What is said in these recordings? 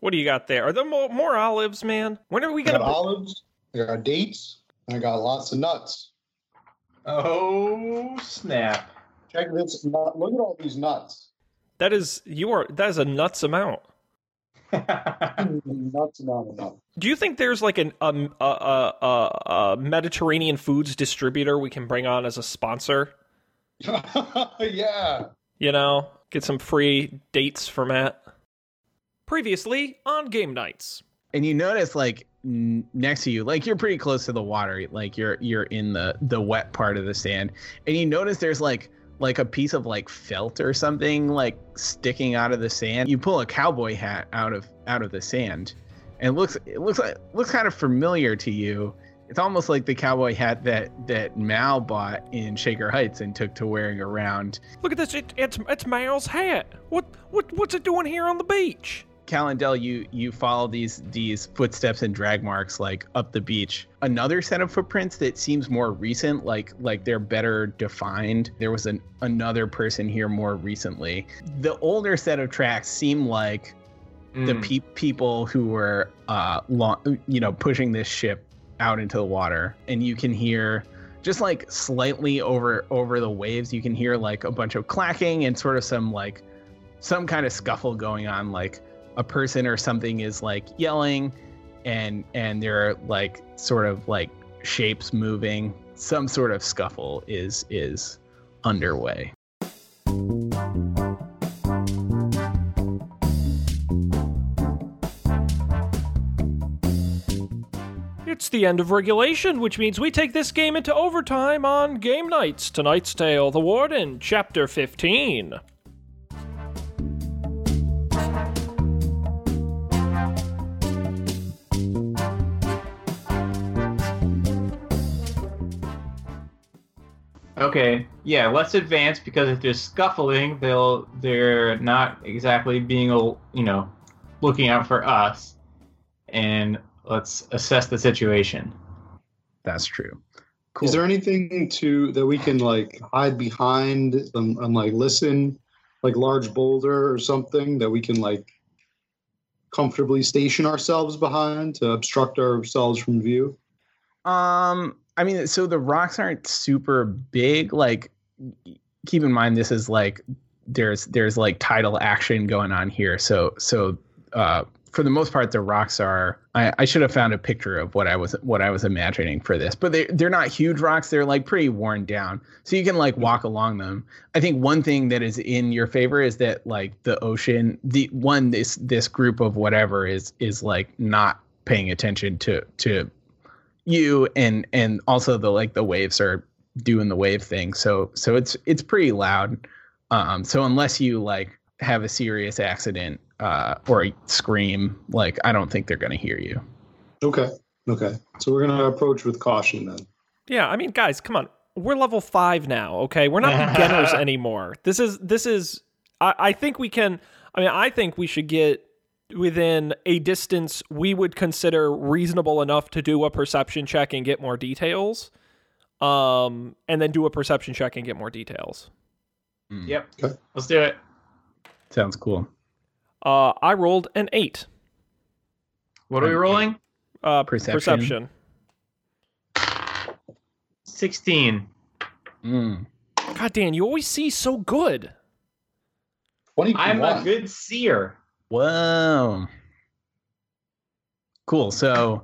What do you got there? Are there more olives, man? When are we going to... olives. There are dates. I got lots of nuts. Oh, snap. Check this. Look at all these nuts. That is a nuts amount. Nuts amount of nuts. Do you think there's like a Mediterranean foods distributor we can bring on as a sponsor? Yeah. You know, get some free dates for Matt. Previously on Game Nights. And you notice, like, next to you, like, you're pretty close to the water, like you're in the wet part of the sand, and you notice there's like a piece of like felt or something like sticking out of the sand. You pull a cowboy hat out of the sand, and it looks kind of familiar to you. It's almost like the cowboy hat that Mal bought in Shaker Heights and took to wearing around. Look at this! It's Mal's hat. What's it doing here on the beach? Calendel, you follow these footsteps and drag marks like up the beach. Another set of footprints that seems more recent, like they're better defined. There was another person here more recently. The older set of tracks seem like the people who were pushing this ship out into the water, and you can hear just like slightly over the waves. You can hear like a bunch of clacking and sort of some kind of scuffle going on, like a person or something is like yelling, and there are like sort of like shapes moving. Some sort of scuffle is underway. It's the end of regulation, which means we take this game into overtime on Game Nights. Tonight's tale, The Warden, Chapter 15. Okay, yeah, let's advance, because if there's scuffling, they're not exactly being, looking out for us, and let's assess the situation. That's true. Cool. Is there anything that we can like hide behind and like listen, like large boulder or something that we can like comfortably station ourselves behind to obstruct ourselves from view? I mean, so the rocks aren't super big. Like, keep in mind, this is like there's like tidal action going on here. So for the most part, the rocks are. I should have found a picture of what I was imagining for this, but they're not huge rocks. They're like pretty worn down, so you can like walk along them. I think one thing that is in your favor is that like the ocean, this group of whatever is like not paying attention to. You and also the waves are doing the wave thing, so it's pretty loud. So unless you like have a serious accident or a scream, like I don't think they're gonna hear you. Okay. So we're gonna approach with caution then. Yeah, I mean, guys, come on, we're level 5 now. Okay, we're not beginners anymore. This is. I think we can. I mean, I think we should get within a distance we would consider reasonable enough to do a perception check and get more details, and then do a perception check and get more details. Yep. Okay. Let's do it. Sounds cool. I rolled an 8. What are we rolling? Perception. 16. God, Dan, you always see so good. I'm a good seer. Whoa. Cool. So,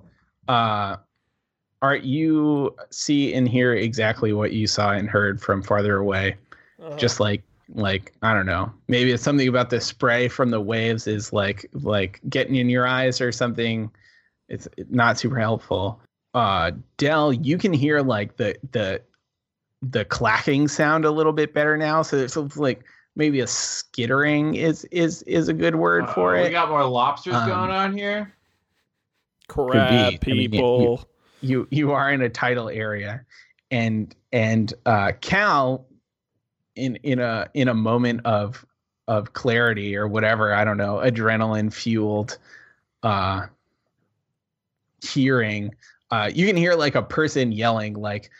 you see and hear exactly what you saw and heard from farther away. Uh-huh. Just like, I don't know, maybe it's something about the spray from the waves is like getting in your eyes or something. It's not super helpful. Del, you can hear like the clacking sound a little bit better now. So it's like, maybe a skittering is a good word for it. We got more lobsters going on here. Crap, people. I mean, you are in a tidal area, and Cal, in a moment of clarity or whatever, I don't know, adrenaline fueled hearing. You can hear like a person yelling like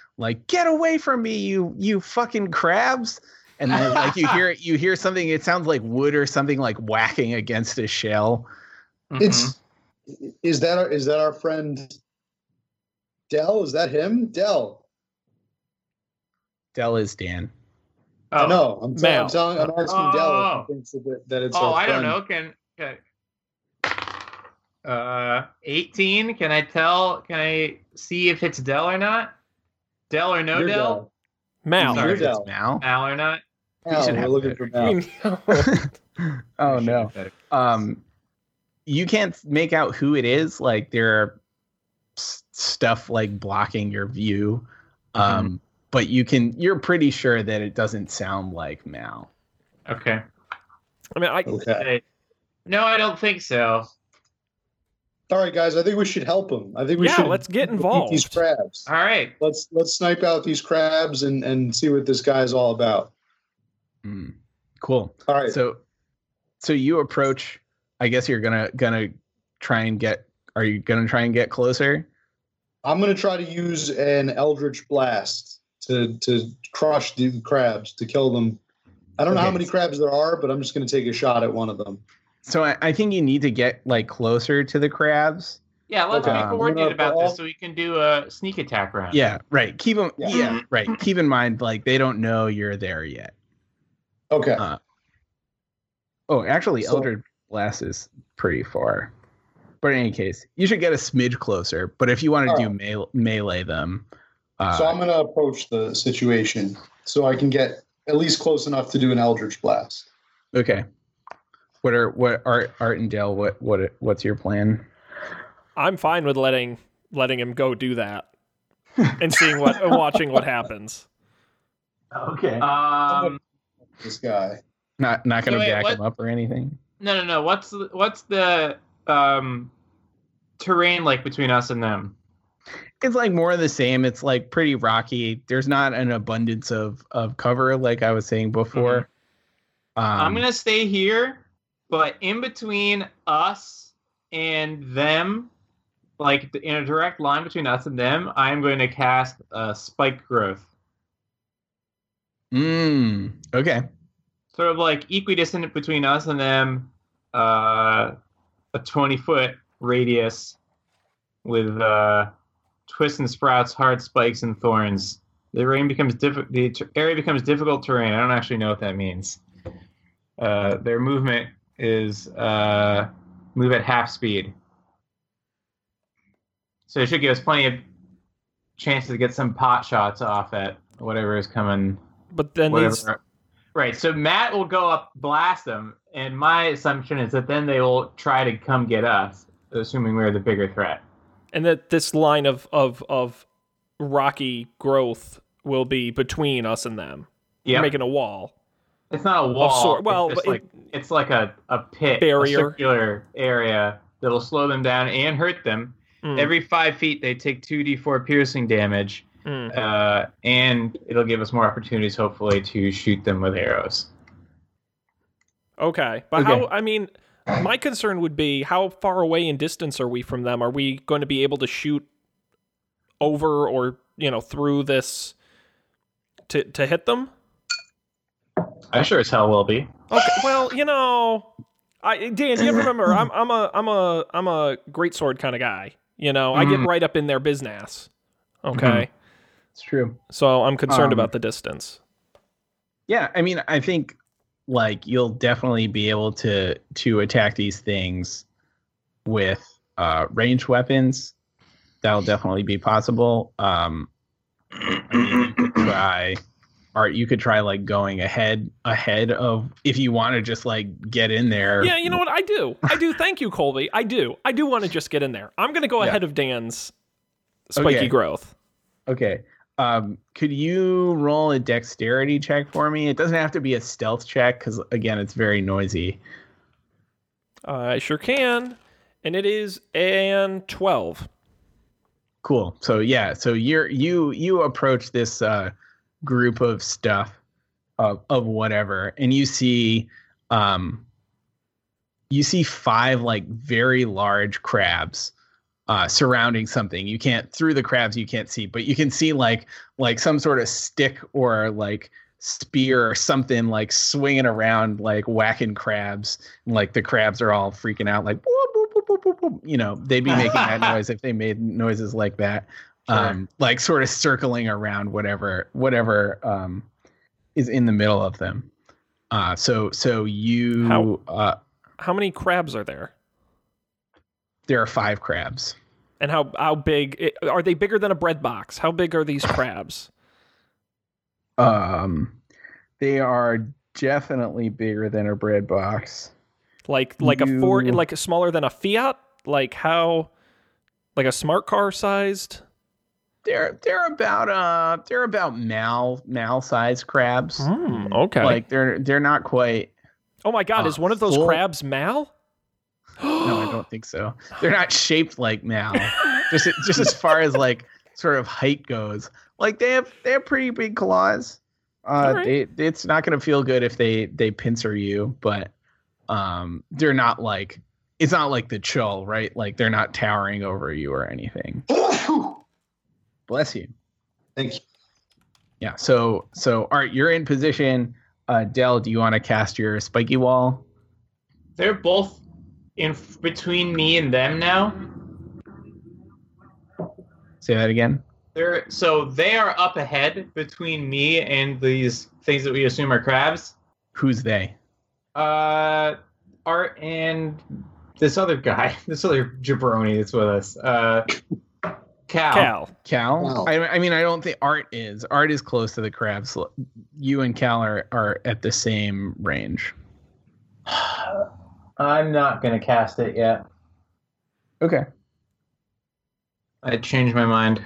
get away from me, you fucking crabs. And then, like, you hear something. It sounds like wood or something like whacking against a shell, Mm-hmm. Is that our friend Del? Is that him? Del. Del is Dan. Oh, no, I'm asking Del if he thinks that it's our friend. I don't know. Can 18? Can I tell? Can I see if it's Del or not? Del or no Del? Del. Mal. Sorry, Del. Mal. Mal or not? Mal, we're looking for Mal. Oh no. You can't make out who it is. Like there are stuff like blocking your view, mm-hmm. but you're pretty sure that it doesn't sound like Mal. Okay. I mean, I can say no. I don't think so. All right, guys. I think we should help him. I think we should. Let's get involved. These crabs. All right. Let's snipe out these crabs and see what this guy's all about. Mm, cool. All right. So you approach. I guess you're gonna try and get. Are you gonna try and get closer? I'm gonna try to use an Eldritch Blast to crush the crabs, to kill them. I don't know how many crabs there are, but I'm just gonna take a shot at one of them. So I think you need to get like closer to the crabs. Yeah, let's be coordinated about this so we can do a sneak attack round. Yeah, right. Keep them. Yeah, right. Keep in mind, like they don't know you're there yet. Okay. Eldritch Blast is pretty far, but in any case, you should get a smidge closer. But if you want to melee them, so I'm going to approach the situation so I can get at least close enough to do an Eldritch Blast. Okay. Art and Dale, what's your plan? I'm fine with letting him go do that and seeing watching what happens. Okay. This guy not going to back him up or anything. No. What's the terrain like between us and them? It's like more of the same. It's like pretty rocky. There's not an abundance of cover like I was saying before. Mm-hmm. I'm going to stay here. But in between us and them, like in a direct line between us and them, I'm going to cast Spike Growth. Okay. Sort of like equidistant between us and them, a 20-foot radius with twists and sprouts, hard spikes and thorns. The area becomes difficult terrain. I don't actually know what that means. Their movement is move at half speed. So it should give us plenty of chances to get some pot shots off at whatever is coming. But then right, so Matt will go up, blast them, and my assumption is that then they will try to come get us, assuming we're the bigger threat. And that this line of rocky growth will be between us and them. Yeah. Making a wall. It's not a wall. Well, it's like a pit, barrier. A circular area that'll slow them down and hurt them. Mm. Every 5 feet, they take 2d4 piercing damage, and it'll give us more opportunities, hopefully, to shoot them with arrows. Okay, but my concern would be how far away in distance are we from them? Are we going to be able to shoot over or through this to hit them? I sure as hell will be. Okay. Well, Dan, you have to remember, I'm a greatsword kind of guy. I get right up in their business. Okay, it's true. So I'm concerned about the distance. Yeah, I mean, I think like you'll definitely be able to attack these things with ranged weapons. That'll definitely be possible. You could try. Or you could try like going ahead of if you want to just like get in there. Yeah, you know what? I do. Thank you, Colby. I do want to just get in there. I'm going to go ahead of Dan's spiky growth. Okay. Could you roll a dexterity check for me? It doesn't have to be a stealth check because, again, it's very noisy. I sure can. And it is an 12. Cool. So, yeah. So you approach this... group of stuff of whatever, and you see five like very large crabs surrounding something. You can't see, but you can see like some sort of stick or like spear or something like swinging around, like whacking crabs, and like the crabs are all freaking out like whoop, whoop, boop, boop, boop, boop, you know, they'd be making that noise if they made noises like that. Sure. Like sort of circling around whatever is in the middle of them. So you... How many crabs are there? There are 5 crabs. And how big... Are they bigger than a bread box? How big are these crabs? They are definitely bigger than a bread box. Like smaller than a Fiat? Like a smart car sized? They're about mal sized crabs. Okay. Like they're not quite. Oh my God! Is one of those crabs mal? No, I don't think so. They're not shaped like mal. just as far as like sort of height goes. Like they have pretty big claws. Right. It's not going to feel good if they pincer you, but they're not like. It's not like the Chull, right? Like they're not towering over you or anything. Bless you. Thank you. Yeah. So Art, you're in position. Del, do you want to cast your spiky wall? They're both in between me and them now. Say that again. They are up ahead between me and these things that we assume are crabs. Who's they? Art and this other guy, this other jabroni that's with us, Cal. I mean, I don't think Art is close to the crabs. You and Cal are at the same range. I'm not gonna cast it yet. Okay. I changed my mind.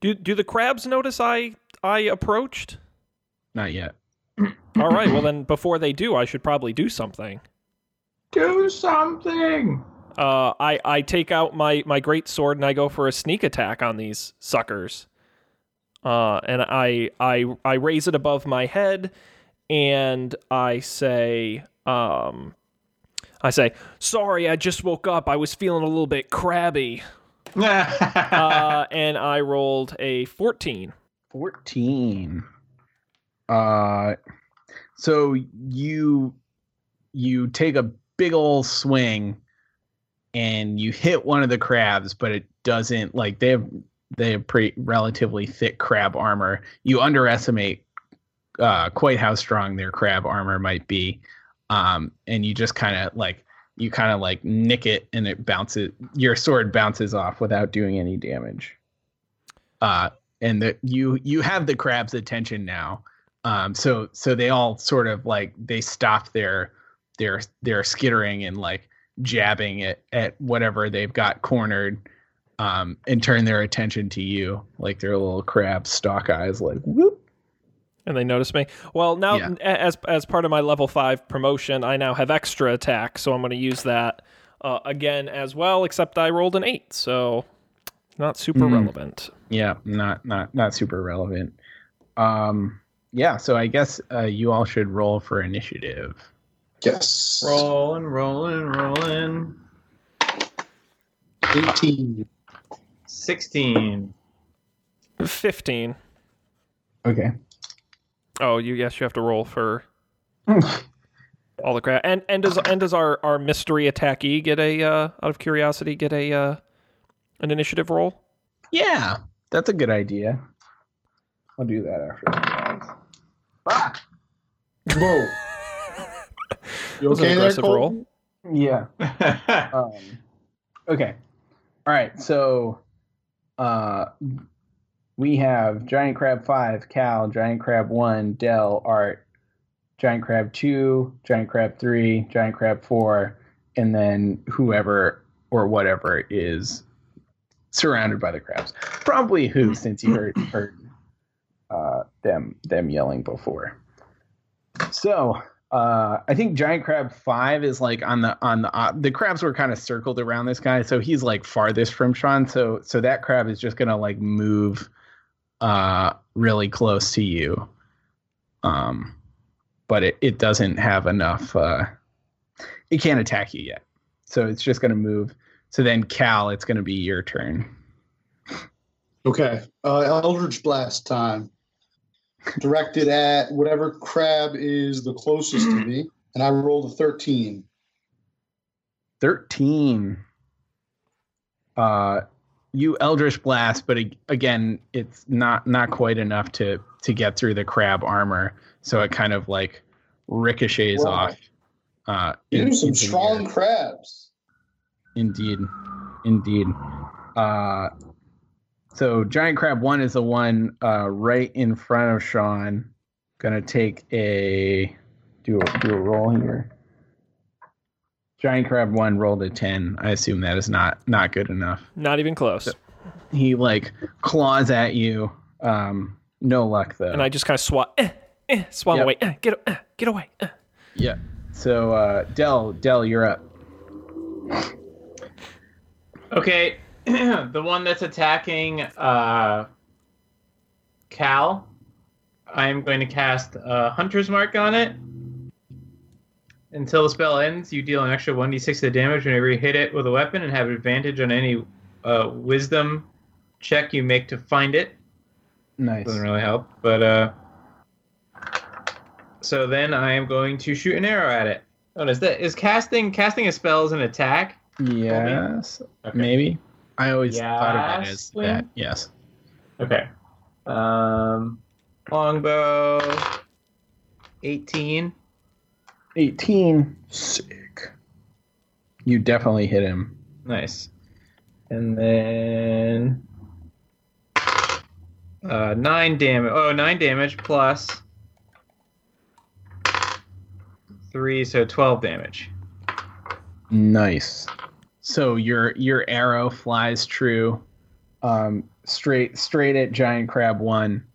Do the crabs notice I approached? Not yet. All right. Well, then before they do, I should probably do something. Do something. I take out my great sword and I go for a sneak attack on these suckers. And I raise it above my head, and I say, sorry, I just woke up. I was feeling a little bit crabby. And I rolled a 14. 14. So you take a big old swing and you hit one of the crabs, but it doesn't, like, they have pretty relatively thick crab armor. You underestimate quite how strong their crab armor might be, and you just kind of nick it, and it bounces, your sword bounces off without doing any damage. And you have the crab's attention now. So they all sort of like they stop their skittering and like jabbing at whatever they've got cornered, and turn their attention to you, like their little crab stalk eyes, like whoop. And they notice me. Well, now yeah. as part of my level 5 promotion, I now have extra attack, so I'm going to use that again as well. Except I rolled an 8, so not super relevant. Yeah, not super relevant. Yeah, so I guess you all should roll for initiative. Yes. Rolling. 18. 16. 15. Okay. Oh, you have to roll for all the crap. And does our mystery attackee get a out of curiosity get a an initiative roll? Yeah, that's a good idea. I'll do that after. Ah! Whoa. You okay there, Colton? Yeah. Okay. All right. So we have Giant Crab 5, Cal, Giant Crab 1, Del, Art, Giant Crab 2, Giant Crab 3, Giant Crab 4, and then whoever or whatever is surrounded by the crabs. Probably who, since you heard them yelling before. So I think Giant Crab 5 is like on the crabs were kind of circled around this guy, so he's like farthest from Sean. So that crab is just gonna like move really close to you, but it doesn't have enough. It can't attack you yet, so it's just gonna move. So then Cal, it's gonna be your turn. Okay, Eldritch Blast time. Directed at whatever crab is the closest to me, and I rolled a 13. 13. You Eldritch Blast, but again, it's not quite enough to get through the crab armor, so it kind of like ricochets off. There's some strong crabs. Indeed. So Giant Crab 1 is the one right in front of Sean. Gonna take a roll here. Giant Crab 1 rolled a 10. I assume that is not good enough. Not even close. So he claws at you. No luck though. And I just kind of swat away. Get away. Yeah. So Del, you're up. Okay, the one that's attacking Cal, I'm going to cast Hunter's Mark on it. Until the spell ends, you deal an extra 1d6 of damage whenever you hit it with a weapon and have advantage on any wisdom check you make to find it. Nice. Doesn't really help, but... So then I am going to shoot an arrow at it. Oh, is casting a spell is an attack? Yes. Okay. Maybe. I always thought of that as that. Yes. Okay. Longbow. 18. 18. Sick. You definitely hit him. Nice. And then 9 damage. 9 damage plus 3, so 12 damage. Nice. So your arrow flies true, straight at Giant Crab 1.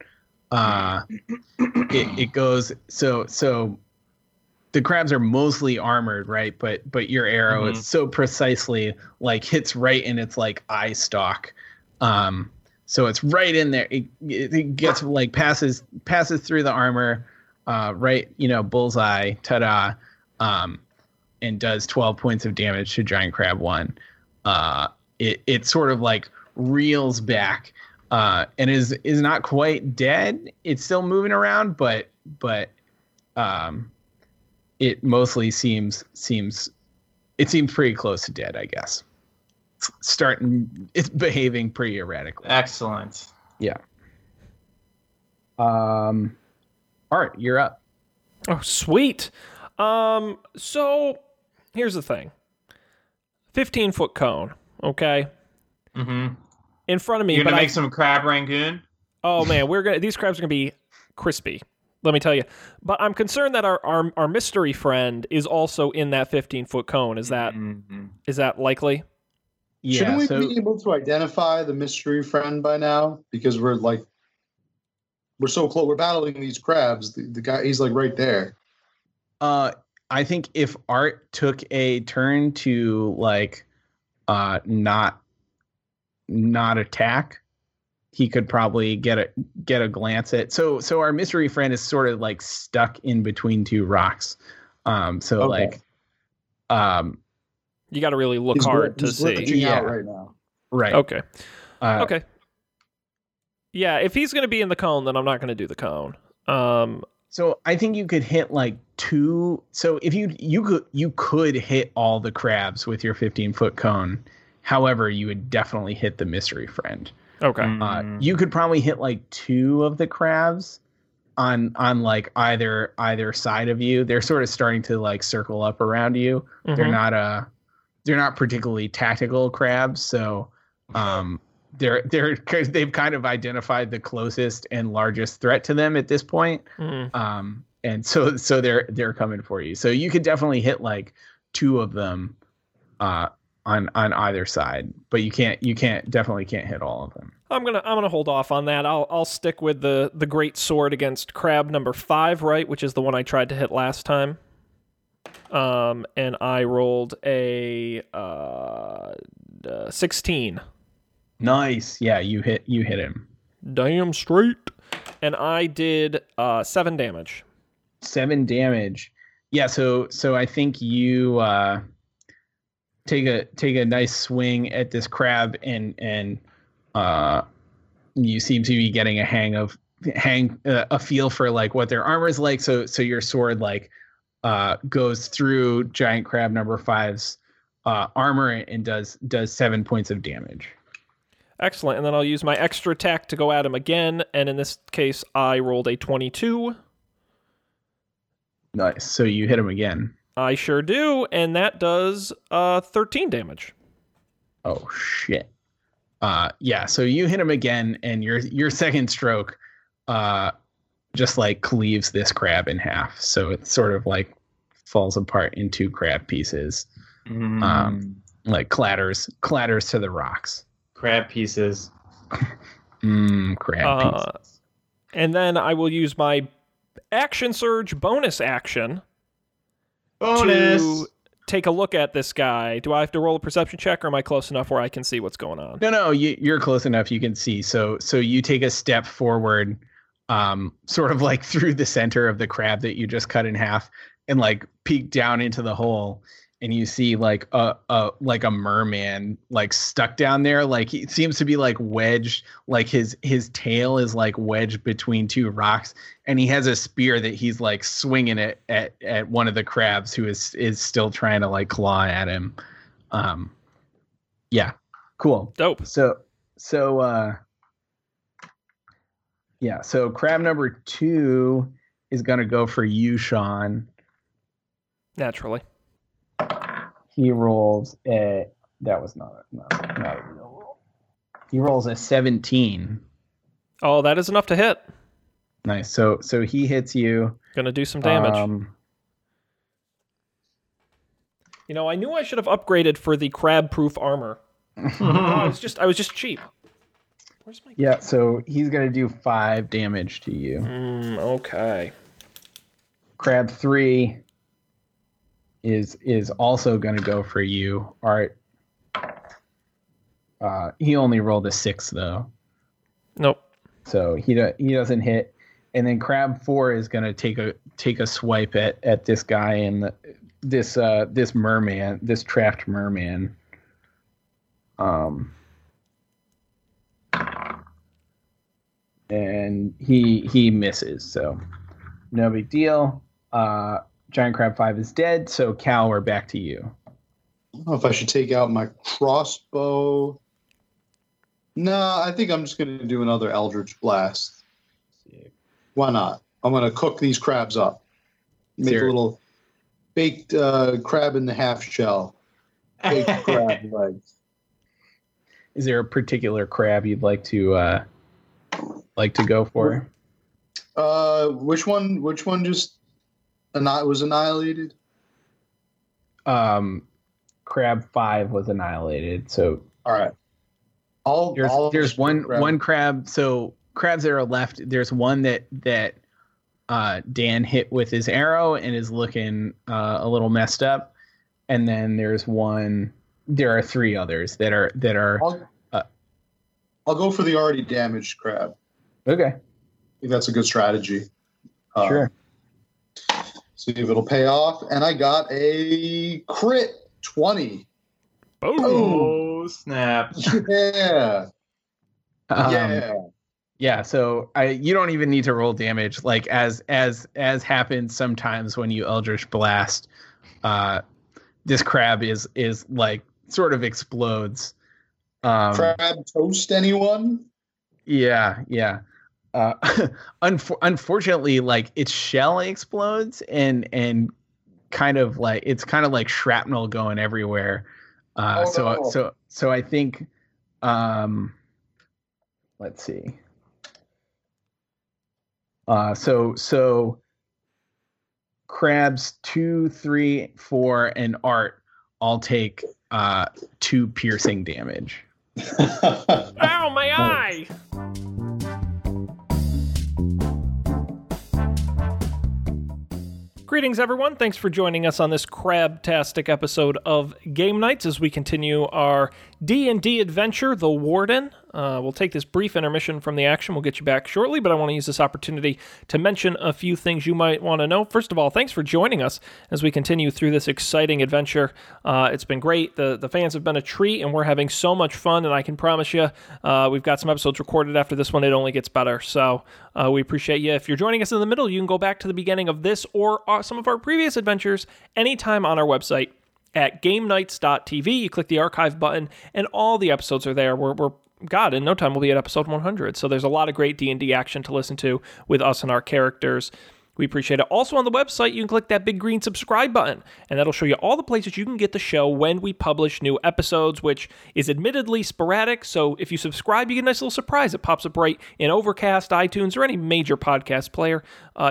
It goes so. The crabs are mostly armored, right? But your arrow is so precisely hits right in its eye stalk, so it's right in there. It gets passes through the armor, right? Bullseye, ta-da, and does 12 points of damage to Giant Crab 1. It sort of reels back, and is not quite dead. It's still moving around, but. It mostly seems pretty close to dead, I guess. It's behaving pretty erratically. Excellent. Yeah. Art, you're up. Oh, sweet. So here's the thing. 15-foot cone, okay? Mm-hmm. In front of me. You're gonna make some crab Rangoon? Oh man, these crabs are gonna be crispy. Let me tell you. But I'm concerned that our mystery friend is also in that 15-foot cone. Is that likely? Yeah, shouldn't we be able to identify the mystery friend by now? Because we're so close. We're battling these crabs. The guy, he's right there. I think if Art took a turn to not attack, he could probably get a glance at. So our mystery friend is sort of stuck in between two rocks. So okay. You got to really look hard to see. Yeah. Out right now. Right. Okay. Okay. Yeah. If he's going to be in the cone, then I'm not going to do the cone. So I think you could hit two. So if you could hit all the crabs with your 15-foot cone. However, you would definitely hit the mystery friend. Okay. You could probably hit 2 of the crabs on either side of you. They're sort of starting to circle up around you. Mm-hmm. They're not particularly tactical crabs, so they've kind of identified the closest and largest threat to them at this point. Mm-hmm. And so they're coming for you. So you could definitely hit 2 of them. On either side, but you definitely can't hit all of them. I'm gonna hold off on that. I'll stick with the great sword against crab number 5, right, which is the one I tried to hit last time. And I rolled a 16. Nice, yeah, you hit him. Damn straight. And I did 7 damage. 7 damage. Yeah, so I think you take a nice swing at this crab and you seem to be getting a feel for what their armor is like. So your sword goes through Giant Crab number 5's armor and does 7 points of damage. Excellent. And then I'll use my extra attack to go at him again. And in this case, I rolled a 22. Nice. So you hit him again. I sure do. And that does 13 damage. Oh, shit. Yeah. So you hit him again, and your second stroke just like cleaves this crab in half. So it sort of like falls apart in two crab pieces. Mm. Like clatters to the rocks. Crab pieces. Crab pieces. And then I will use my action surge bonus action to take a look at this guy. Do I have to roll a perception check, or am I close enough where I can see what's going on? No, you're close enough. You can see. So you take a step forward, sort of like through the center of the crab that you just cut in half, and like peek down into the hole. And you see like a merman like stuck down there. Like he seems to be like wedged, like his tail is like wedged between two rocks, and he has a spear that he's like swinging it at one of the crabs who is still trying to like claw at him. Yeah, cool. Dope. So crab number 2 is going to go for you, Sean. Naturally. He rolls a... That was not a real roll. He rolls a 17. Oh, that is enough to hit. Nice. So he hits you. Gonna do some damage. I knew I should have upgraded for the crab-proof armor. I was just cheap. Where's my... Yeah, so he's gonna do 5 damage to you. Okay. Crab 3... is also going to go for you. All right. He only rolled a 6 though. Nope. So he doesn't hit. And then crab 4 is going to take a swipe at this guy and this merman, this trapped merman. And he misses. So no big deal. Giant Crab 5 is dead, so Cal, we're back to you. I don't know if I should take out my crossbow. No, I think I'm just going to do another Eldritch Blast. Why not? I'm going to cook these crabs up. Make a little baked crab in the half shell. Baked crab legs. Is there a particular crab you'd like to go for? Which one just... was annihilated? Crab 5 was annihilated. So all right. There's one crab. So crabs that are left. There's one that Dan hit with his arrow and is looking a little messed up. And then there's one. There are 3 others that are. I'll go for the already damaged crab. Okay. I think that's a good strategy. Sure. See if it'll pay off. And I got a crit 20. Boom. Oh, snap. Yeah. Yeah. Yeah, so you don't even need to roll damage. Like, as happens sometimes when you Eldritch Blast, this crab is like, sort of explodes. Crab toast anyone? Yeah. Unfortunately, like its shell explodes and kind of like shrapnel going everywhere. So I think, let's see. So crabs 2, 3, 4 and Art all take 2 piercing damage. Ow, my eye. Greetings, everyone. Thanks for joining us on this crabtastic episode of Game Nights as we continue our D&D adventure, The Warden. We'll take this brief intermission from the action. We'll get you back shortly, but I want to use this opportunity to mention a few things you might want to know. First of all, thanks for joining us as we continue through this exciting adventure. It's been great. The fans have been a treat, and we're having so much fun, and I can promise you we've got some episodes recorded after this one. It only gets better, so we appreciate you. If you're joining us in the middle, you can go back to the beginning of this or some of our previous adventures anytime on our website, at gamenights.tv. You click the archive button, and all the episodes are there. We're God, in no time we'll be at episode 100. So there's a lot of great D&D action to listen to with us and our characters. We appreciate it. Also on the website, you can click that big green subscribe button, and that'll show you all the places you can get the show when we publish new episodes, which is admittedly sporadic. So if you subscribe, you get a nice little surprise. It pops up right in Overcast, iTunes, or any major podcast player.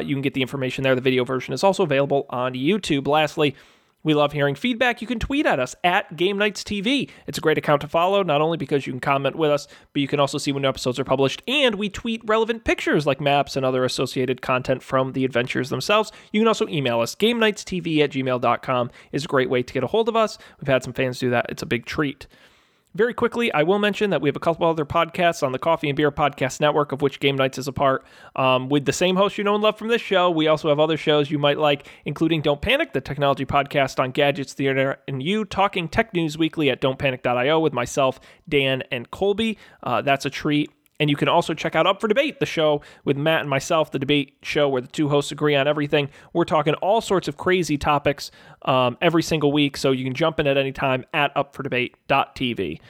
You can get the information there. The video version is also available on YouTube. Lastly, we love hearing feedback. You can tweet at us at Game Nights TV. It's a great account to follow, not only because you can comment with us, but you can also see when new episodes are published. And we tweet relevant pictures like maps and other associated content from the adventures themselves. You can also email us. GameNightsTV@gmail.com is a great way to get a hold of us. We've had some fans do that. It's a big treat. Very quickly, I will mention that we have a couple other podcasts on the Coffee and Beer Podcast Network, of which Game Nights is a part, with the same host you know and love from this show. We also have other shows you might like, including Don't Panic, the technology podcast on gadgets, the internet, and you, Talking Tech News Weekly at don'tpanic.io with myself, Dan, and Colby. That's a treat. And you can also check out Up for Debate, the show with Matt and myself, the debate show where the two hosts agree on everything. We're talking all sorts of crazy topics every single week, so you can jump in at any time at upfordebate.tv.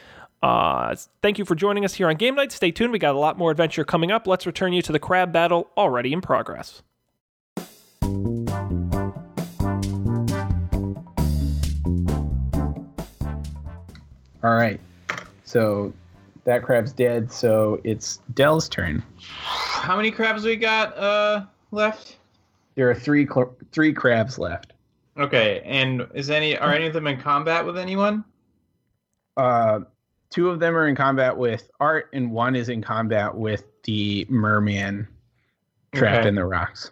Thank you for joining us here on Game Night. Stay tuned. We got a lot more adventure coming up. Let's return you to the crab battle already in progress. All right. So that crab's dead, so it's Dell's turn. How many crabs we got left? There are three crabs left. Okay, and are any of them in combat with anyone? Two of them are in combat with Art, and one is in combat with the merman trapped in the rocks.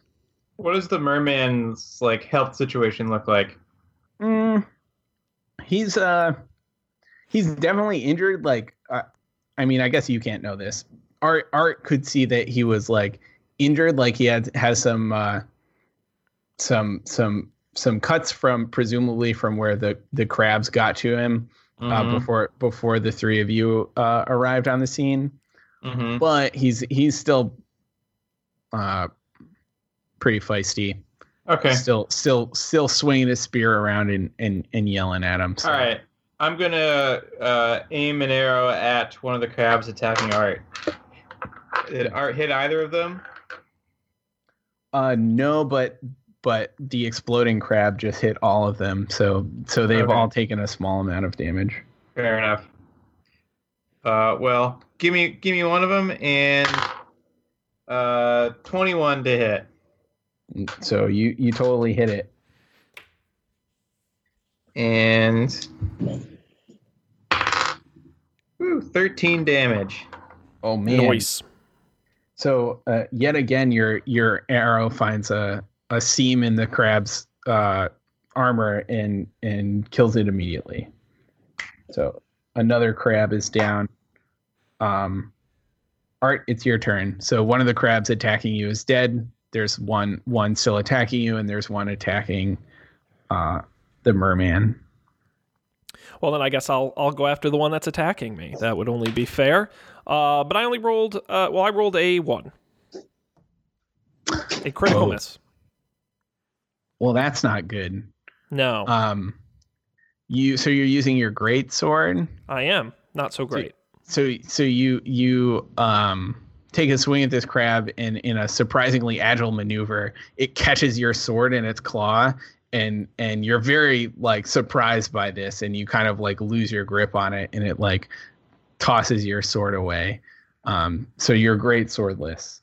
What does the merman's health situation look like? He's definitely injured. I mean, I guess you can't know this. Art could see that he was injured, he has some cuts from presumably from where the crabs got to him before the three of you arrived on the scene. Mm-hmm. But he's still pretty feisty. Okay. Still swinging his spear around and yelling at him. So. All right. I'm going to aim an arrow at one of the crabs attacking Art. Did Art hit either of them? No, but the exploding crab just hit all of them, so they've all taken a small amount of damage. Fair enough. Well, give me one of them and 21 to hit. So you totally hit it. And 13 damage. Oh man! Nice. So yet again, your arrow finds a seam in the crab's armor and kills it immediately. So another crab is down. Art, it's your turn. So one of the crabs attacking you is dead. There's one still attacking you, and there's one attacking the merman. Well, then I guess I'll go after the one that's attacking me. That would only be fair. But I only rolled... I rolled a 1. A critical miss. Well, that's not good. No. So you're using your great sword? I am. Not so great. So you take a swing at this crab, and in a surprisingly agile maneuver, it catches your sword in its claw, and you're very surprised by this, and you kind of lose your grip on it, and it tosses your sword away. So you're great swordless.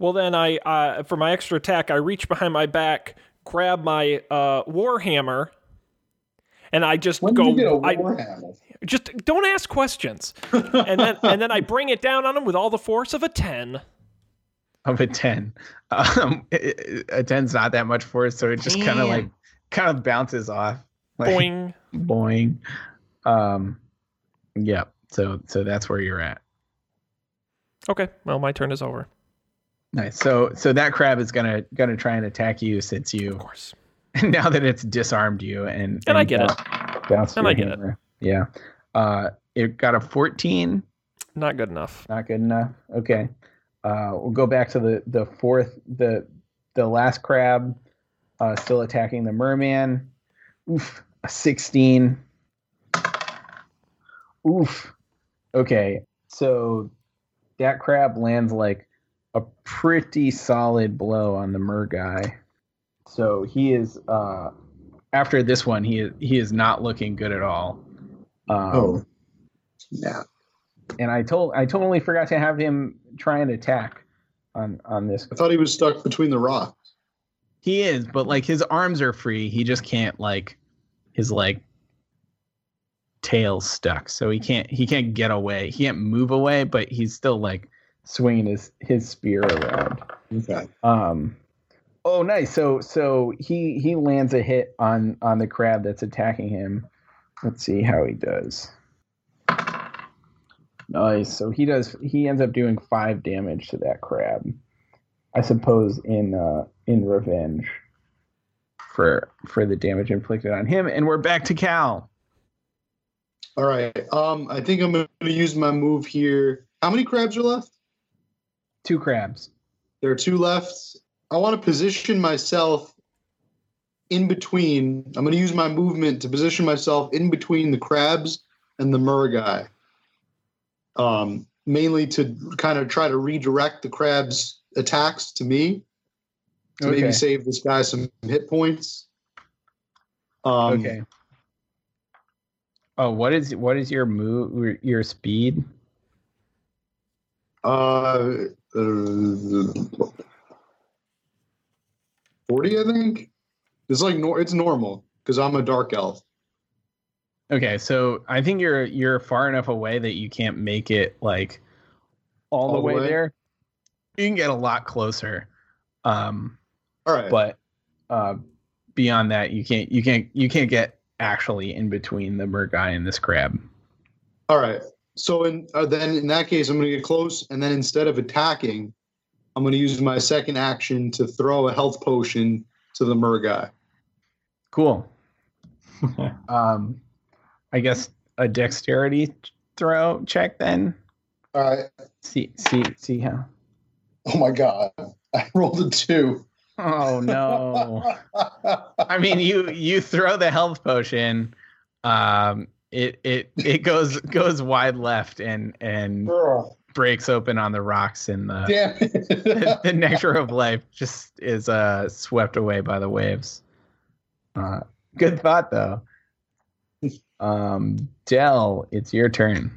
Well, then I for my extra attack, I reach behind my back, grab my warhammer, and I just when go. Did you get a warhammer? Just don't ask questions. and then I bring it down on him with all the force of a 10. Of a 10. A 10's not that much for it, so it just kind of bounces off. Boing. Boing. Yeah, so that's where you're at. Okay, well, my turn is over. Nice. So that crab is gonna try and attack you since you... Of course. Now that it's disarmed you and I get it. And I get hammer. It. Yeah. It got a 14. Not good enough. Not good enough. Okay. We'll go back to the fourth, the last crab, still attacking the merman. Oof. A 16. Oof. Okay, so that crab lands like a pretty solid blow on the mer guy. So he is after this one, he is not looking good at all. Yeah. And I totally forgot to have him try and attack on this. I thought he was stuck between the rocks. He is, but like his arms are free. He just can't like his like tail's stuck, so he can't get away. He can't move away, but he's still like swinging his spear around. Okay. Oh, nice. So he lands a hit on the crab that's attacking him. Let's see how he does. Nice. So he ends up doing 5 damage to that crab, I suppose, in revenge for the damage inflicted on him. And we're back to Cal. All right. I think I'm going to use my move here. How many crabs are left? 2 crabs. There are 2 left. I want to position myself in between. I'm going to use my movement to position myself in between the crabs and the mer guy. Mainly to kind of try to redirect the crab's attacks to me to maybe save this guy some hit points. Okay. Oh, what is your move? Your speed? Uh 40, I think. It's like it's normal because I'm a dark elf. Okay, so I think you're far enough away that you can't make it like all the way there. You can get a lot closer. All right, but beyond that, you can't get actually in between the bird guy and this crab. All right, so then in that case, I'm going to get close, and then instead of attacking, I'm going to use my second action to throw a health potion to the mer guy. Cool. I guess a dexterity throw check then. All right. See how. Oh my god! I rolled a 2. Oh no! I mean, you throw the health potion. It goes wide left and. Girl. Breaks open on the rocks, and the nectar of life just is swept away by the waves. Good thought, though. Del, it's your turn.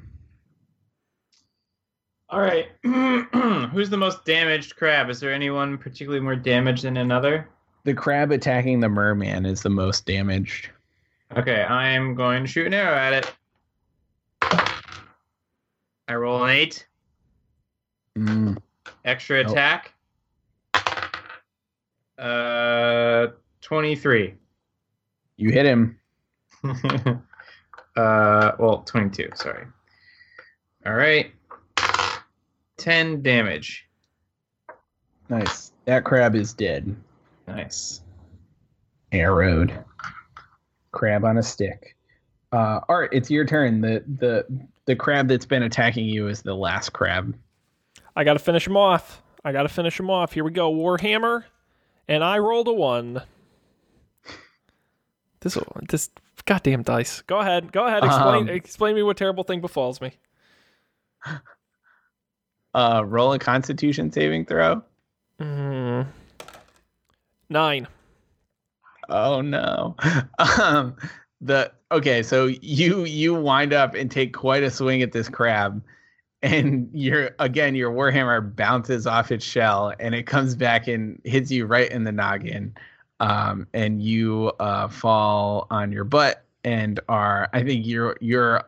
All right. Who's the most damaged crab? Is there anyone particularly more damaged than another? The crab attacking the merman is the most damaged. Okay, I am going to shoot an arrow at it. I roll an 8. Extra attack. 23. You hit him. 22, sorry. All right. 10 damage. Nice. That crab is dead. Nice. Arrowed. Crab on a stick. Art, it's your turn. The crab that's been attacking you is the last crab. I got to finish him off. Here we go. Warhammer. And I rolled a 1. This goddamn dice. Go ahead. Explain me what terrible thing befalls me. Roll a Constitution saving throw. 9. Oh no. So you wind up and take quite a swing at this crab. And your Warhammer bounces off its shell, and it comes back and hits you right in the noggin. And you fall on your butt and are, I think you're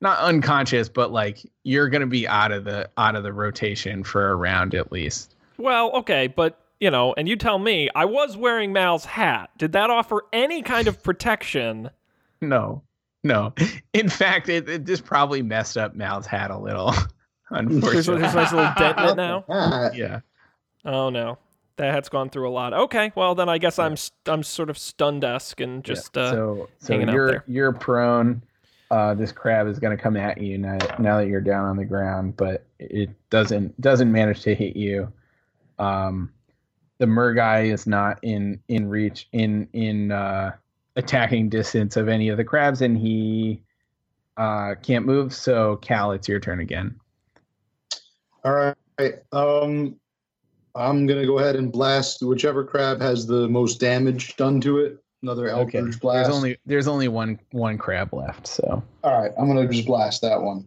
not unconscious, but like you're going to be out of the rotation for a round at least. Well, okay, but and you tell me, I was wearing Mal's hat. Did that offer any kind of protection? No. In fact, it just probably messed up Mal's hat a little, unfortunately. There's a nice little dent in it now? Yeah. Oh, no. That hat's gone through a lot. Okay, well, then I guess I'm sort of stunned-esque and just hanging out there. You're prone. This crab is going to come at you now that you're down on the ground, but it doesn't manage to hit you. The mer guy is not in reach, in attacking distance of any of the crabs, and he can't move. So Cal, it's your turn again. All right. I'm going to go ahead and blast whichever crab has the most damage done to it. Another Eldritch blast. There's only one crab left. So all right, I'm going to just blast that one.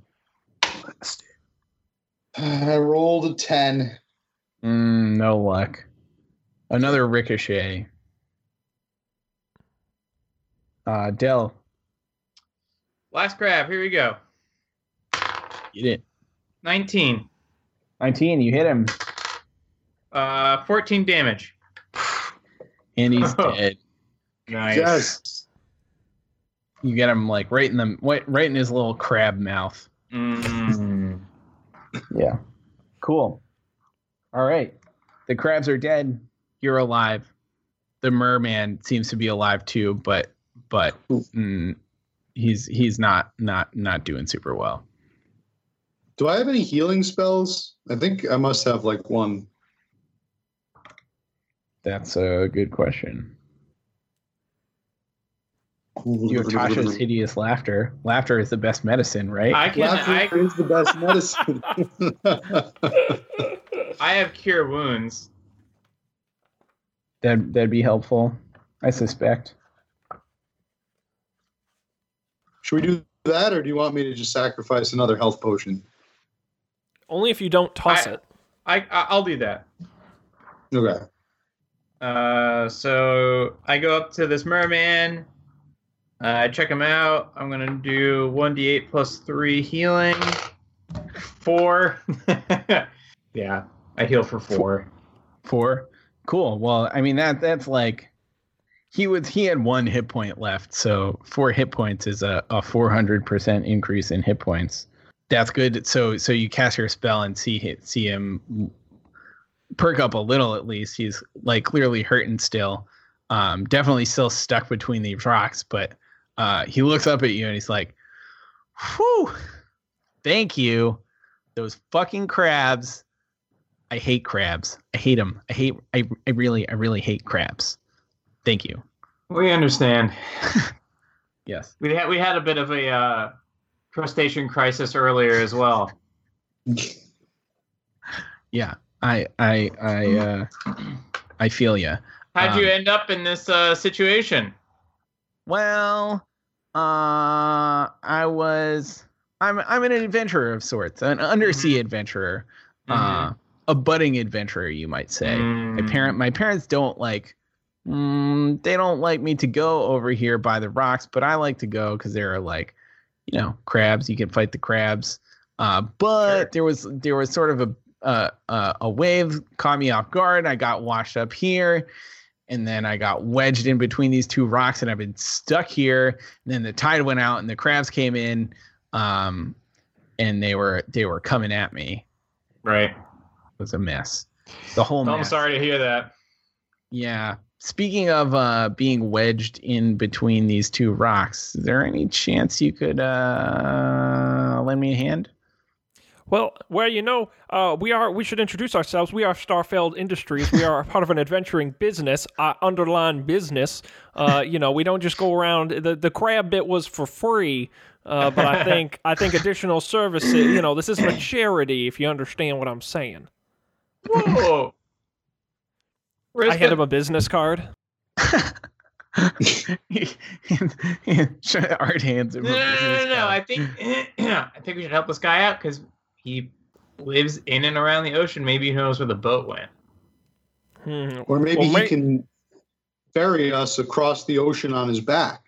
I rolled a 10. No luck. Another ricochet. Dell. Last crab. Here we go. You did. 19. 19. You hit him. 14 damage. And he's dead. Nice. Yes. You get him like right in his little crab mouth. Mm. Yeah. Cool. All right. The crabs are dead. You're alive. The merman seems to be alive too, but he's not doing super well. Do I have any healing spells? I think I must have like one. That's a good question. You have Tasha's hideous laughter. Laughter is the best medicine, right? Laughter is the best medicine. I have cure wounds. That'd be helpful, I suspect. Should we do that, or do you want me to just sacrifice another health potion? Only if you don't toss it. I'll do that. Okay. So I go up to this merman. I check him out. I'm going to do 1d8 plus 3 healing. 4. Yeah, I heal for 4. 4? Cool. Well, I mean, that's like... He had 1 hit point left, so 4 hit points is a 400% increase in hit points. That's good. So you cast your spell and see him perk up a little at least. He's like clearly hurting still. Definitely still stuck between these rocks, but he looks up at you and he's like, "Whew, thank you. Those fucking crabs. I hate crabs. I hate them. I really hate crabs. Thank you. We understand." Yes. We had a bit of a crustacean crisis earlier as well. Yeah, I feel you. How'd you end up in this situation? Well, I'm an adventurer of sorts, an undersea adventurer, a budding adventurer, you might say. Mm. My parents don't like. They don't like me to go over here by the rocks, but I like to go because there are like, you know, crabs. You can fight the crabs. But sure. There was sort of a wave caught me off guard. I got washed up here. And then I got wedged in between these two rocks, and I've been stuck here. And then the tide went out, and the crabs came in, and they were coming at me. Right, it was a mess. The whole mess. I'm sorry to hear that. Yeah. Speaking of being wedged in between these two rocks, is there any chance you could lend me a hand? Well, you know, we should introduce ourselves. We are Starfell Industries. We are part of an adventuring business, underline business. You know, we don't just go around. The crab bit was for free, but I think additional services. You know, this isn't a charity, if you understand what I'm saying. Whoa! I hand him a business card. Art hands him. No. I think we should help this guy out because he lives in and around the ocean. Maybe he knows where the boat went. Or maybe he can ferry us across the ocean on his back.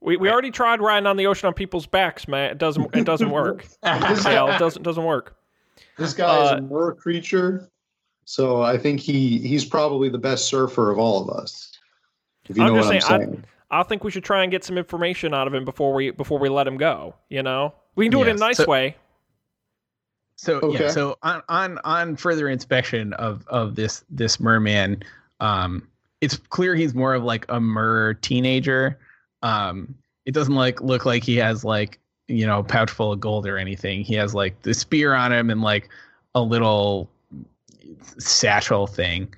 We already tried riding on the ocean on people's backs, man. It doesn't work. It doesn't work. This guy is a mer creature, so I think he's probably the best surfer of all of us. If you know what I'm saying. I think we should try and get some information out of him before we let him go. You know, we can do it in a nice way. So okay. Yeah, so on further inspection of this merman, it's clear he's more of like a mer teenager. It doesn't look like he has like, you know, pouch full of gold or anything. He has like the spear on him and like a little satchel thing.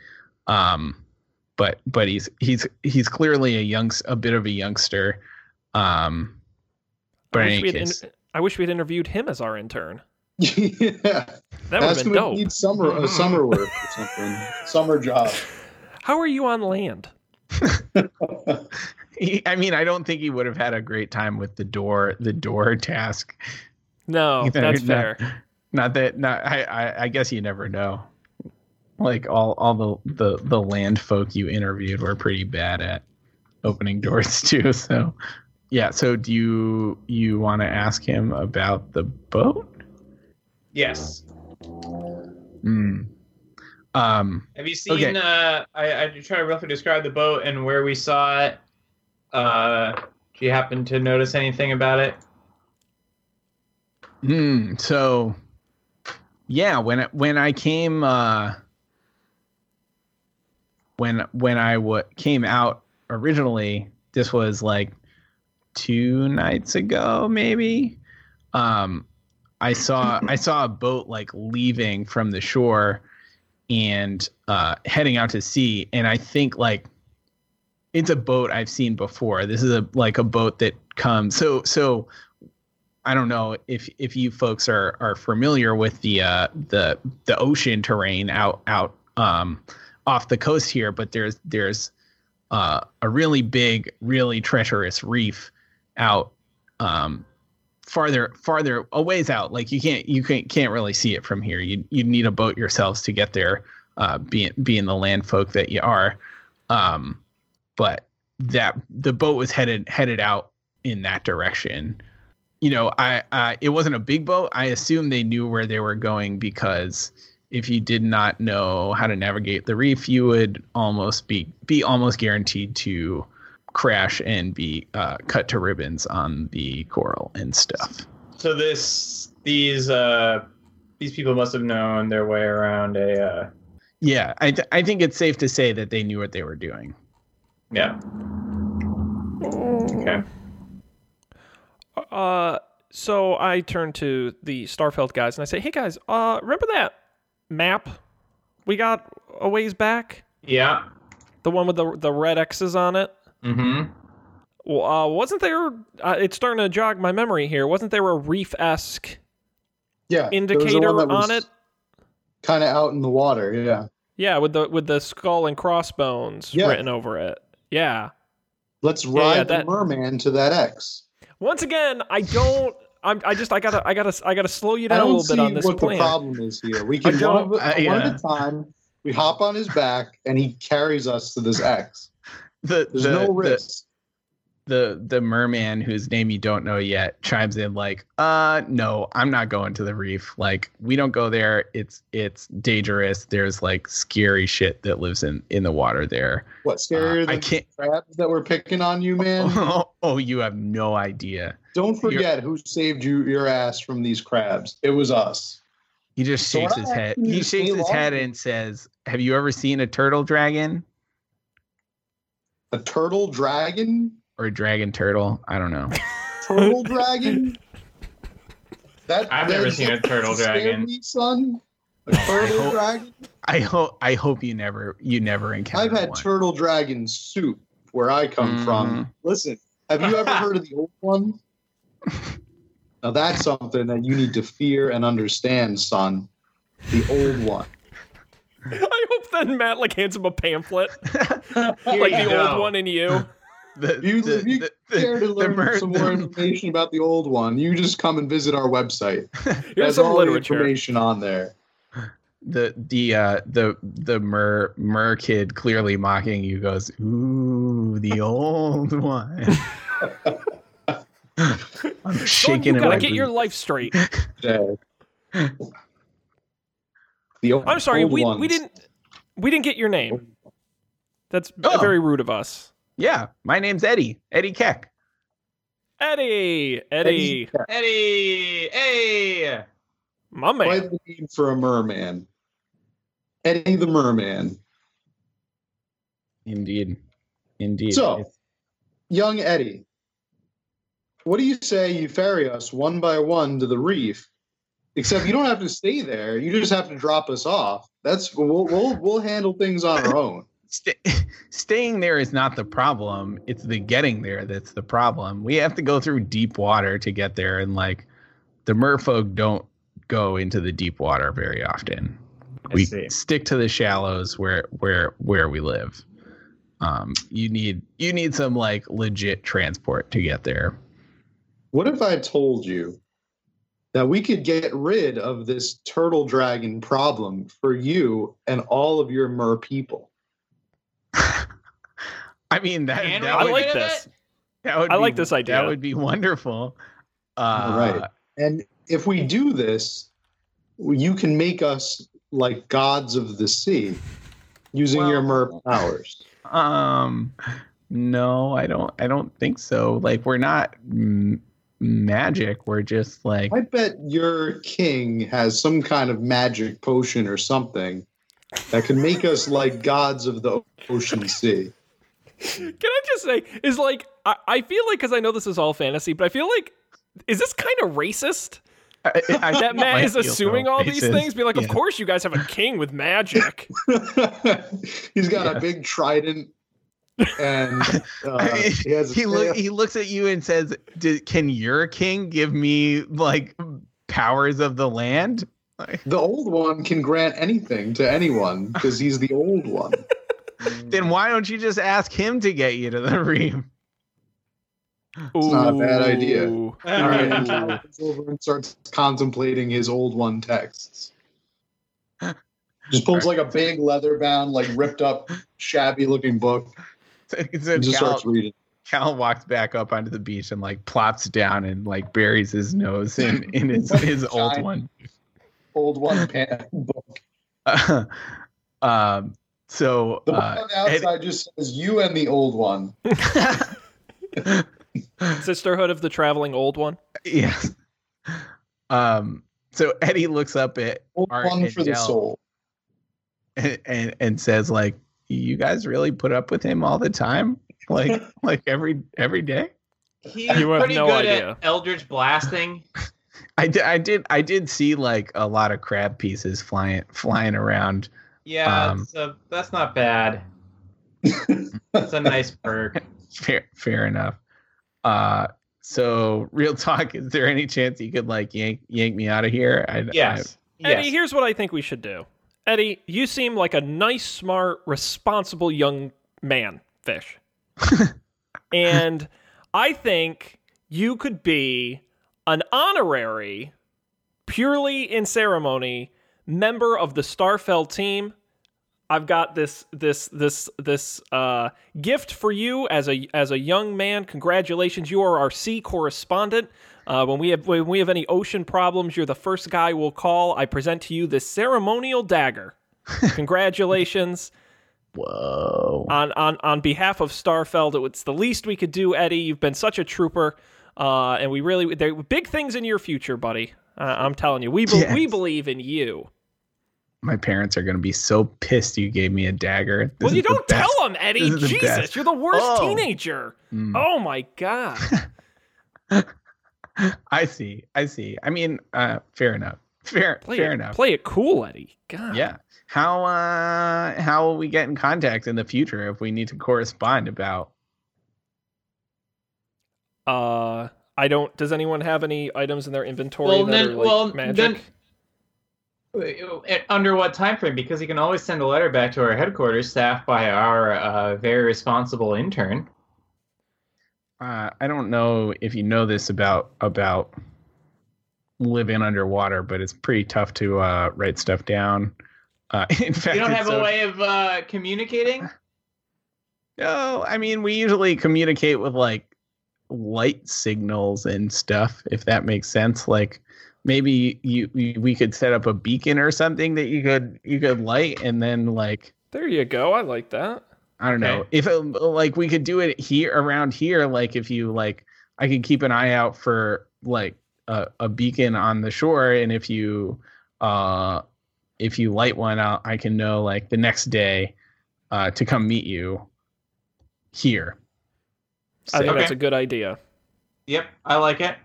but he's clearly a bit of a youngster. But I wish we had interviewed him as our intern. Yeah, that would have been dope. Need summer work or something, summer job. How are you on land? I don't think he would have had a great time with the door task. No, either. That's fair. I guess you never know. Like all the land folk you interviewed were pretty bad at opening doors too. So yeah. So do you want to ask him about the boat? Yes. Have you seen? Okay. I try to roughly describe the boat and where we saw it. Do you happen to notice anything about it? So, yeah, when I came out originally, this was like 2 nights ago, maybe. I saw a boat like leaving from the shore and heading out to sea, and I think like it's a boat I've seen before. This is a boat that comes. So I don't know if you folks are familiar with the ocean terrain out off the coast here, but there's a really big, really treacherous reef out farther a ways out. Like you can't really see it from here. You'd need a boat yourselves to get there, being the land folk that you are. But the boat was headed out in that direction. You know, it wasn't a big boat. I assume they knew where they were going, because if you did not know how to navigate the reef, you would almost be almost guaranteed to crash and be cut to ribbons on the coral and stuff. So these people must have known their way around a. Yeah, I think it's safe to say that they knew what they were doing. Yeah. Okay. So I turn to the Starfelt guys and I say, "Hey guys, remember that map we got a ways back? Yeah, the one with the red X's on it. Mm-hmm. Well, wasn't there? It's starting to jog my memory here. Wasn't there a reef-esque indicator on it? Kind of out in the water. Yeah. Yeah, with the skull and crossbones written over it. Yeah. Let's ride the merman to that X. Once again, I don't. I gotta slow you down a little bit on this plan. I don't see what the problem is here. We can one at a time. We hop on his back, and he carries us to this X. There's no risk. The merman, whose name you don't know yet, chimes in like, no, I'm not going to the reef. Like, we don't go there. It's dangerous. There's like scary shit that lives in the water there. What, scarier than crabs that were picking on you, man? Oh, you have no idea. Don't forget who saved your ass from these crabs. It was us. He just shakes his head. He shakes his head and says, "Have you ever seen a turtle dragon? A turtle dragon?" Or a dragon turtle. I don't know. Turtle dragon? I've never seen a turtle dragon. Son? A turtle dragon? I hope you never encounter one. I've had turtle dragon soup where I come from. Listen, have you ever heard of the old one? Now that's something that you need to fear and understand, son. The old one. I hope then Matt hands him a pamphlet. Old one and you. If you care to learn some more information about the old one, you just come and visit our website. There's all the information on there. The mer kid, clearly mocking you, goes, "Ooh, the old one." I'm shaking. You gotta get your life straight. I'm sorry, we didn't get your name. That's very rude of us. Yeah, my name's Eddie Keck. Eddie, hey, my man. Why the name for a merman? Eddie the merman. Indeed. So, young Eddie, what do you say you ferry us one by one to the reef? Except you don't have to stay there; you just have to drop us off. That's we'll handle things on our own. staying there is not the problem. It's the getting there that's the problem. We have to go through deep water to get there, and like the merfolk don't go into the deep water very often. We stick to the shallows where we live. You need some like legit transport to get there. What if I told you that we could get rid of this turtle dragon problem for you and all of your mer people? I mean, I like this idea. That would be wonderful. All right. And if we do this, you can make us like gods of the sea using your mer powers. No, I don't think so. Like, we're not magic. We're just like, I bet your king has some kind of magic potion or something that can make us like gods of the ocean sea. Can I just say, is like, I feel like, because I know this is all fantasy, but I feel like, is this kind of racist? That Matt is assuming all these things. Be like, yeah. Of course you guys have a king with magic. He's got a big trident, and he looks at you and says, "Can your king give me like powers of the land?" The old one can grant anything to anyone because he's the old one. Then why don't you just ask him to get you to the ream? It's not a bad idea. All right, and Cal comes over and starts contemplating his old one texts. Just pulls like a big leather-bound, like ripped-up, shabby-looking book. And just starts reading. Cal walks back up onto the beach and like plops down and like buries his nose in his old one. Old one book. So the one outside just says you and the old one. Sisterhood of the traveling old one. Yes. So Eddie looks up at old Art one and for Del the soul, and says, "Like, you guys really put up with him all the time? Like, like every day." He's pretty good at Eldritch blasting. I did see like a lot of crab pieces flying around. Yeah, that's not bad. That's a nice perk. Fair enough. So real talk, is there any chance you could like yank me out of here? Yes. Eddie, here's what I think we should do. Eddie, you seem like a nice, smart, responsible young man, fish. And I think you could be an honorary, purely in ceremony, member of the Starfell team. I've got this gift for you as a young man. Congratulations, you are our sea correspondent. When we have any ocean problems, you're the first guy we'll call. I present to you this ceremonial dagger. Congratulations. Whoa. On behalf of Starfell, it's the least we could do, Eddie. You've been such a trooper, and we really there are big things in your future, buddy. I'm telling you, we believe in you. My parents are going to be so pissed you gave me a dagger. Well, you don't tell them, Eddie. Jesus, you're the worst teenager. Mm. Oh, my God. I see. I mean, fair enough. Fair enough. Play it cool, Eddie. God. Yeah. How will we get in contact in the future if we need to correspond about? I don't. Does anyone have any items in their inventory that are magic? Under what time frame? Because you can always send a letter back to our headquarters, staffed by our very responsible intern. I don't know if you know this about living underwater, but it's pretty tough to write stuff down. In fact, you don't have a way of communicating? No, I mean, we usually communicate with like light signals and stuff, if that makes sense. Like, maybe we could set up a beacon or something that you could light, and then like there you go. I like that. I don't know if like we could do it here around here. Like if you like, I could keep an eye out for like a beacon on the shore, and if you light one out, I can know like the next day to come meet you here. So, I think that's a good idea. Yep, I like it.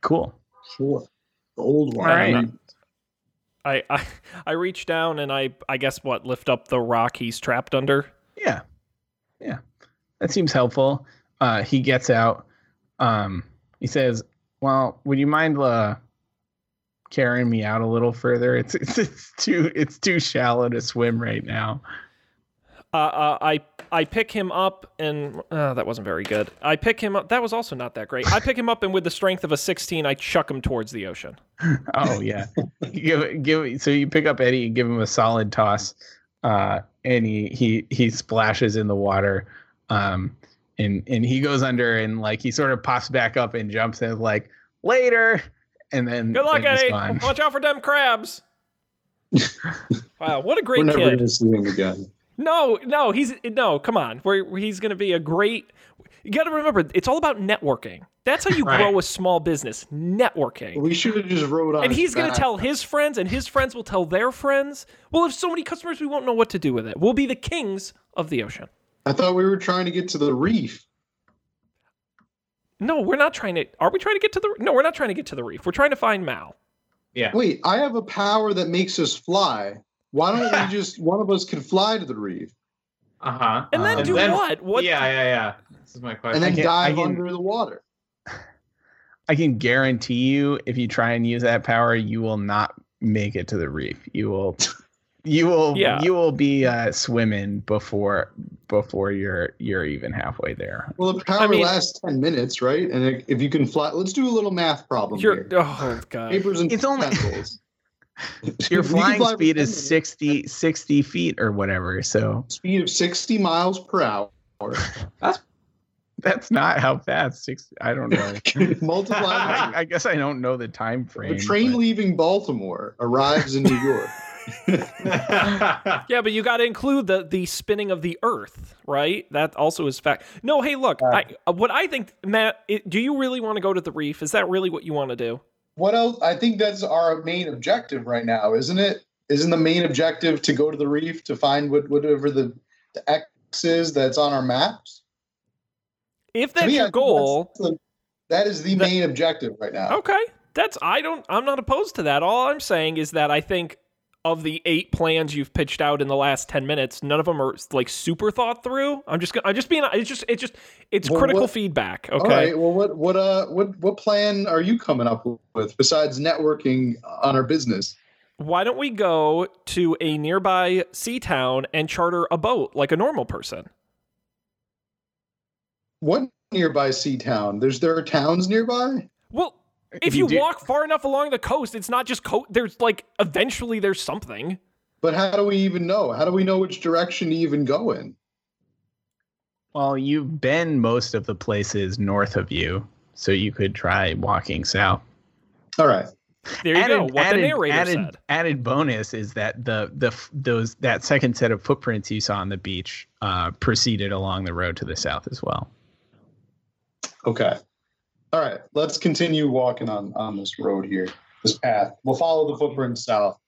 Cool. Sure. The old one. All right. I reach down and I guess what, lift up the rock he's trapped under? Yeah. Yeah. That seems helpful. He gets out. He says, well, would you mind carrying me out a little further? It's too shallow to swim right now. I pick him up and that wasn't very good. I pick him up. That was also not that great. I pick him up and with the strength of a 16, I chuck him towards the ocean. Oh yeah. So you pick up Eddie and give him a solid toss. And he splashes in the water. And he goes under and like, he sort of pops back up and jumps and like later. And then good luck, Eddie. Watch out for them crabs. Wow. What a great kid. We're never going to see him again. No, come on. He's going to be a great. You got to remember, it's all about networking. That's how you grow a small business. Networking. We should have just rode on. And he's going to tell his friends, and his friends will tell their friends. We'll have so many customers, we won't know what to do with it. We'll be the kings of the ocean. I thought we were trying to get to the reef. No, we're not trying to. Are we trying to get to the? No, we're not trying to get to the reef. We're trying to find Mal. Yeah. Wait, I have a power that makes us fly. Why don't we just, one of us can fly to the reef? Uh-huh. And then do what? Yeah. This is my question. And then dive under the water. I can guarantee you, if you try and use that power, you will not make it to the reef. You will be swimming before you're even halfway there. Well, the power lasts 10 minutes, right? And if you can fly, let's do a little math problem here. Oh god. Papers and pencils. Your flying speed is 60 feet or whatever. So speed of 60 miles per hour. That's not how fast. I don't know. Multiply. I guess I don't know the time frame. The train leaving Baltimore arrives in New York. Yeah, but you got to include the spinning of the Earth, right? That also is fact. No, hey, look. What I think, Matt, do you really want to go to the reef? Is that really what you want to do? What else? I think that's our main objective right now, isn't it? Isn't the main objective to go to the reef to find whatever the X is that's on our maps? If that's your goal, that is the main objective right now. Okay, I'm not opposed to that. All I'm saying is that I think of the 8 plans you've pitched out in the last 10 minutes, none of them are like super thought through. It's critical feedback. Okay. All right, well, what plan are you coming up with besides networking on our business? Why don't we go to a nearby sea town and charter a boat like a normal person? What nearby sea town? There are towns nearby? Well, if you walk far enough along the coast, it's not just coast. There's eventually there's something. But how do we even know? How do we know which direction to even go in? Well, you've been most of the places north of you, so you could try walking south. All right. There you go. What the narrator said. Added bonus is that that second set of footprints you saw on the beach proceeded along the road to the south as well. Okay. All right, let's continue walking on this road here, this path. We'll follow the footprints south.